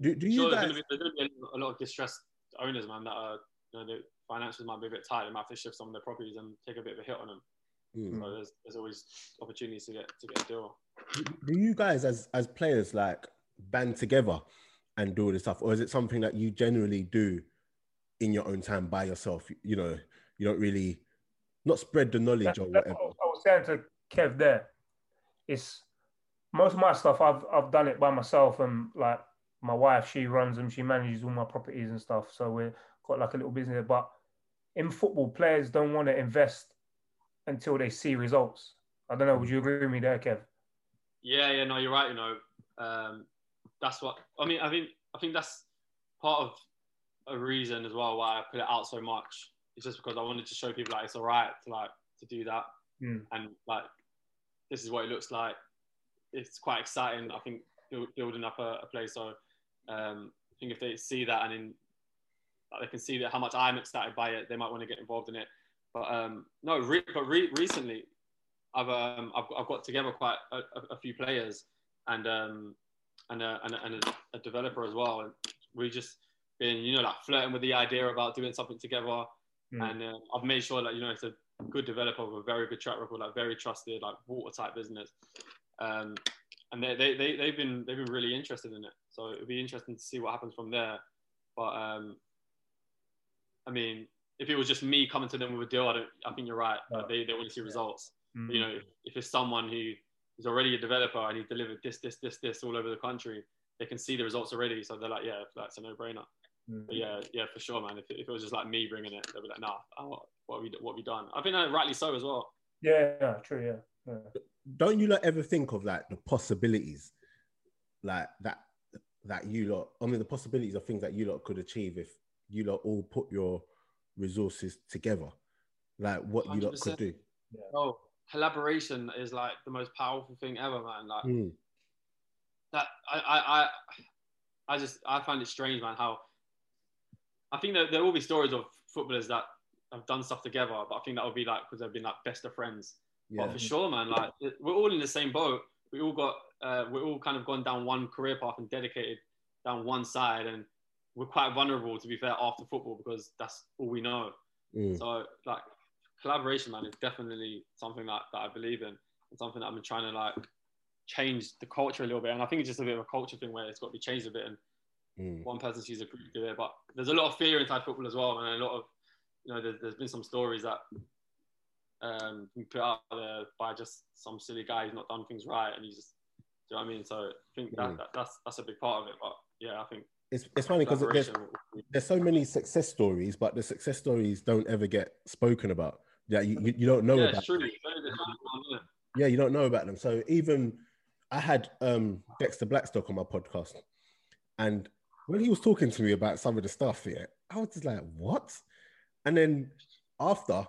Do, do you sure, guys... there's going to be a lot of distressed owners, man, that are, you know, the finances might be a bit tight, they might have to shift some of their properties and take a bit of a hit on them. Mm. So there's, there's always opportunities to get to get a deal. Do you guys as as players like band together and do all this stuff, or is it something that you generally do in your own time by yourself? You know, you don't really not spread the knowledge that's, or whatever. What I was saying to Kev there, it's most of my stuff, I've I've done it by myself, and like my wife, she runs them, she manages all my properties and stuff. So we've got like a little business. But in football, players don't want to invest until they see results. I don't know. Would you agree with me there, Kev? Yeah, yeah, no, you're right. You know, um, that's what I mean. I think I think that's part of a reason as well why I put it out so much. It's just because I wanted to show people like it's all right to like to do that, mm. and like this is what it looks like. It's quite exciting, I think, building up a, a place. So um, I think if they see that, and in, like, they can see that how much I'm excited by it, they might want to get involved in it. But um, no, re- but re- recently I've, um, I've I've got together quite a, a, a few players and um, and a, and, a, and a, a developer as well. And we've just been, you know, like flirting with the idea about doing something together. Mm. And uh, I've made sure that, you know, it's a good developer with a very good track record, like very trusted, like watertight business. Um, and they, they, they, they've been they've been really interested in it. So it'll be interesting to see what happens from there. But um, I mean, if it was just me coming to them with a deal, I don't. I think you're right. Like they they want to see results. Yeah. Mm-hmm. You know, if, if it's someone who is already a developer and he delivered this, this, this, this all over the country, they can see the results already. So they're like, yeah, that's a no-brainer. Mm-hmm. But yeah, yeah, for sure, man. If, if it was just like me bringing it, they'd be like, nah, oh, what have we what have we done? I think uh, rightly so as well. Yeah, yeah, true, yeah. yeah. Don't you lot ever think of like the possibilities, like that that you lot? I mean, the possibilities of things that you lot could achieve if you lot all put your resources together, like what one hundred percent. You lot could do. Yeah. Oh, collaboration is like the most powerful thing ever, man. Like mm. that, I, I, I, I just I find it strange, man. How I think that there will be stories of footballers that have done stuff together, but I think that would be like because they've been like best of friends. Yeah. But for sure, man, like we're all in the same boat. We all got, uh, we're all kind of gone down one career path and dedicated down one side, and we're quite vulnerable, to be fair, after football because that's all we know. Mm. So like collaboration, man, is definitely something that, that I believe in, and something that I've been trying to like change the culture a little bit. And I think it's just a bit of a culture thing where it's got to be changed a bit, and mm. one person sees a group do it. But there's a lot of fear inside football as well, and a lot of, you know, there's, there's been some stories that um we put out there by just some silly guy who's not done things right, and he's just, do you know what I mean? So I think that, mm. that that's that's a big part of it. But yeah, I think it's it's funny because there's, there's so many success stories, but the success stories don't ever get spoken about. Yeah, you, you, you don't know yeah, about. True. Them. Yeah, you don't know about them. So even I had um Dexter Blackstock on my podcast, and when he was talking to me about some of the stuff here, I was just like, what? And then after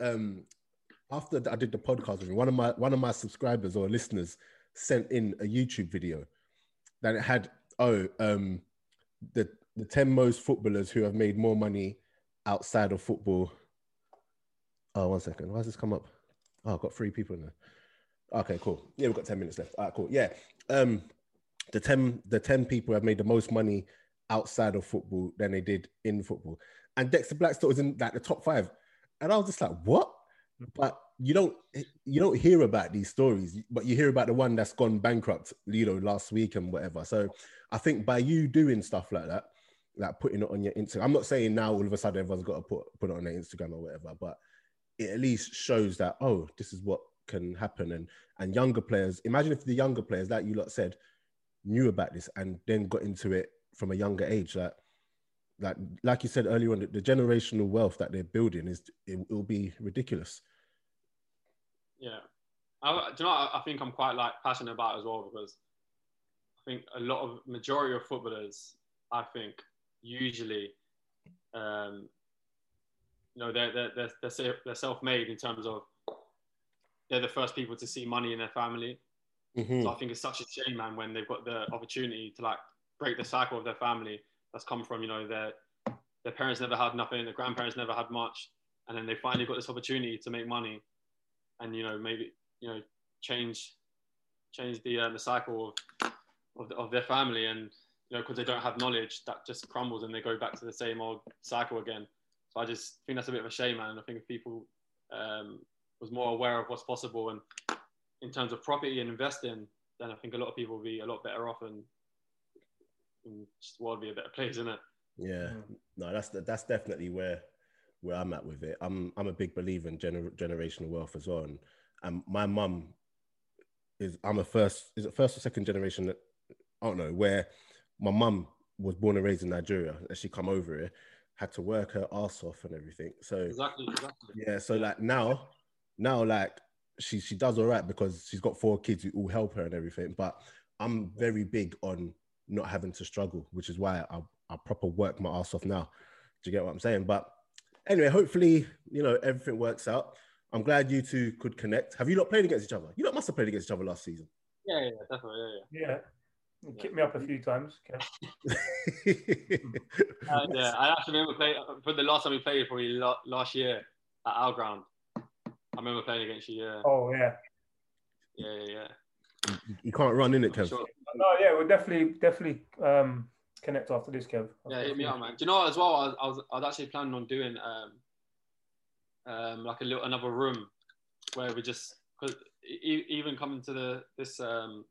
um. After I did the podcast with him, one of my one of my subscribers or listeners sent in a YouTube video that it had oh um, the the ten most footballers who have made more money outside of football. Oh, one second, why has this come up? Oh, I've got three people in there. Okay, cool. Yeah, we've got ten minutes left. All right, cool. Yeah, um, the ten the ten people have made the most money outside of football than they did in football, and Dexter Blackstock was in like the top five, and I was just like, what? But you don't you don't hear about these stories, but you hear about the one that's gone bankrupt, you know, last week and whatever. So I think by you doing stuff like that, like putting it on your Instagram, I'm not saying now all of a sudden everyone's got to put, put it on their Instagram or whatever, but it at least shows that, oh, this is what can happen. And and younger players, imagine if the younger players, like you lot said, knew about this and then got into it from a younger age. Like, like, like you said earlier on, the, the generational wealth that they're building is, it will be ridiculous. Yeah, I, do you know what I think I'm quite like passionate about as well, because I think a lot of majority of footballers, I think usually, um, you know, they're they're they're they're, they're self-made in terms of they're the first people to see money in their family. Mm-hmm. So I think it's such a shame, man, when they've got the opportunity to like break the cycle of their family that's come from, you know, their their parents never had nothing, their grandparents never had much, and then they finally got this opportunity to make money. And you know, maybe, you know, change change the uh, the cycle of of, the, of their family, and you know, because they don't have knowledge, that just crumbles and they go back to the same old cycle again. So I just think that's a bit of a shame, man. I think if people um, was more aware of what's possible, and in terms of property and investing, then I think a lot of people would be a lot better off, and, and just the world would be a better place, isn't it? Yeah, no, that's the, that's definitely where. where I'm at with it. I'm I'm a big believer in gener generational wealth as well. And, and my mum is, I'm a first, is it first or second generation that, I don't know, where my mum was born and raised in Nigeria, and she come over here, had to work her ass off and everything. So exactly, exactly. Yeah, so like now, now like she, she does all right because she's got four kids who all help her and everything. But I'm very big on not having to struggle, which is why I, I proper work my ass off now. Do you get what I'm saying? But anyway, hopefully, you know, everything works out. I'm glad you two could connect. Have you not played against each other? You lot must have played against each other last season. Yeah, yeah, definitely. Yeah, yeah. yeah. You yeah. kicked me up a few times. Okay. uh, yeah, I actually remember playing, for the last time we played, probably last year at our ground. I remember playing against you, yeah. Oh, yeah. Yeah, yeah, yeah. You can't run in it, Kev. Sure. No, yeah, we'll definitely, definitely... Um... connect after this, Kev. Yeah, hit me up, man. Do you know what, as well? I was, I was, I was actually planning on doing um, um, like a little another room where we just, cause e even coming to the this um,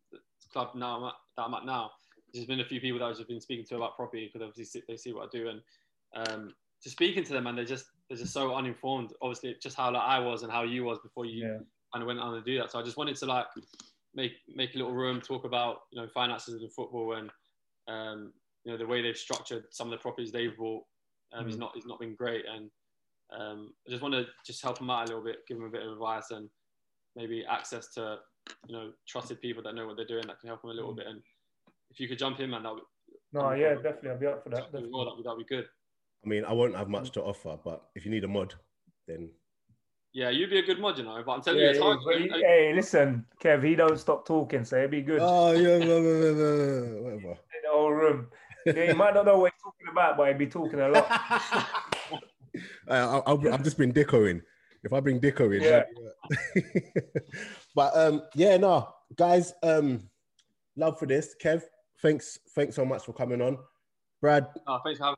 club now I'm at, that I'm at now, there's been a few people that I've been speaking to about property, because obviously they see what I do, and um, to speaking to them, and they're just they're just so uninformed. Obviously, just how like I was and how you was before you yeah. kind of went on to do that. So I just wanted to like make make a little room, talk about you know finances in football, and um, you know the way they've structured some of the properties they've bought um, mm. is not is not been great, and um, I just want to just help them out a little bit, give them a bit of advice, and maybe access to you know trusted people that know what they're doing that can help them a little mm. bit. And if you could jump in, man, that would no, yeah, cool. definitely, I'd be up for that. That'd be, that'd be good. I mean, I won't have much to offer, but if you need a mod, then... Yeah, you'd be a good mod, you know, but I'm telling yeah, you, it's hard. He, I... Hey, listen, Kev, he don't stop talking, so it'd be good. Oh, yeah, blah, blah, blah, blah. Whatever. In the whole room. Yeah, you might not know what he's talking about, but he'd be talking a lot. uh, I'll, I've just been dickoing. If I bring Dicko in... Yeah. That... but, um, yeah, no, guys, um, love for this. Kev, thanks, thanks so much for coming on. Brad... Oh, thanks for having me.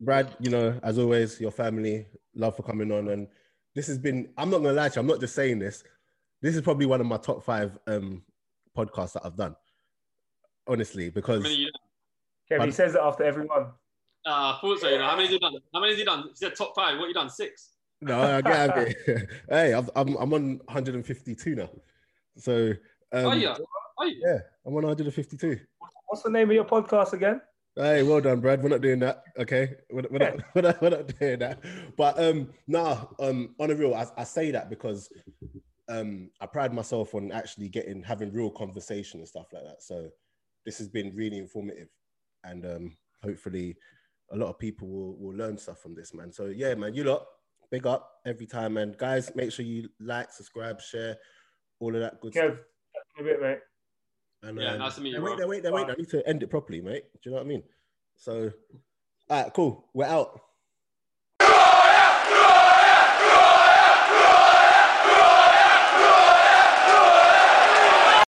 Brad, you know, as always, your family, love for coming on. And this has been, I'm not going to lie to you, I'm not just saying this. This is probably one of my top five um, podcasts that I've done. Honestly, because... How many you done? Kev, he says it after every one. Uh, I thought so, you know. How many have you done? How many have you done? He said top five. What have you done? Six? No, I get it. Hey, I'm, I'm, I'm on one hundred fifty-two now. So... Um, are you? Are you? Yeah, I'm on one hundred fifty-two. What's the name of your podcast again? Hey, well done, Brad. We're not doing that, okay? We're, we're, not, we're, not, we're not doing that. But um, nah, um, on a real, I, I say that because um, I pride myself on actually getting, having real conversation and stuff like that. So this has been really informative. And um, hopefully a lot of people will, will learn stuff from this, man. So yeah, man, you lot, big up every time. And guys, make sure you like, subscribe, share, all of that good yeah, stuff. A bit, mate. And, yeah, um, nice to meet you. Wait, wait, wait, wait, wait. I need to end it properly, mate. Do you know what I mean? So, all right, cool. We're out.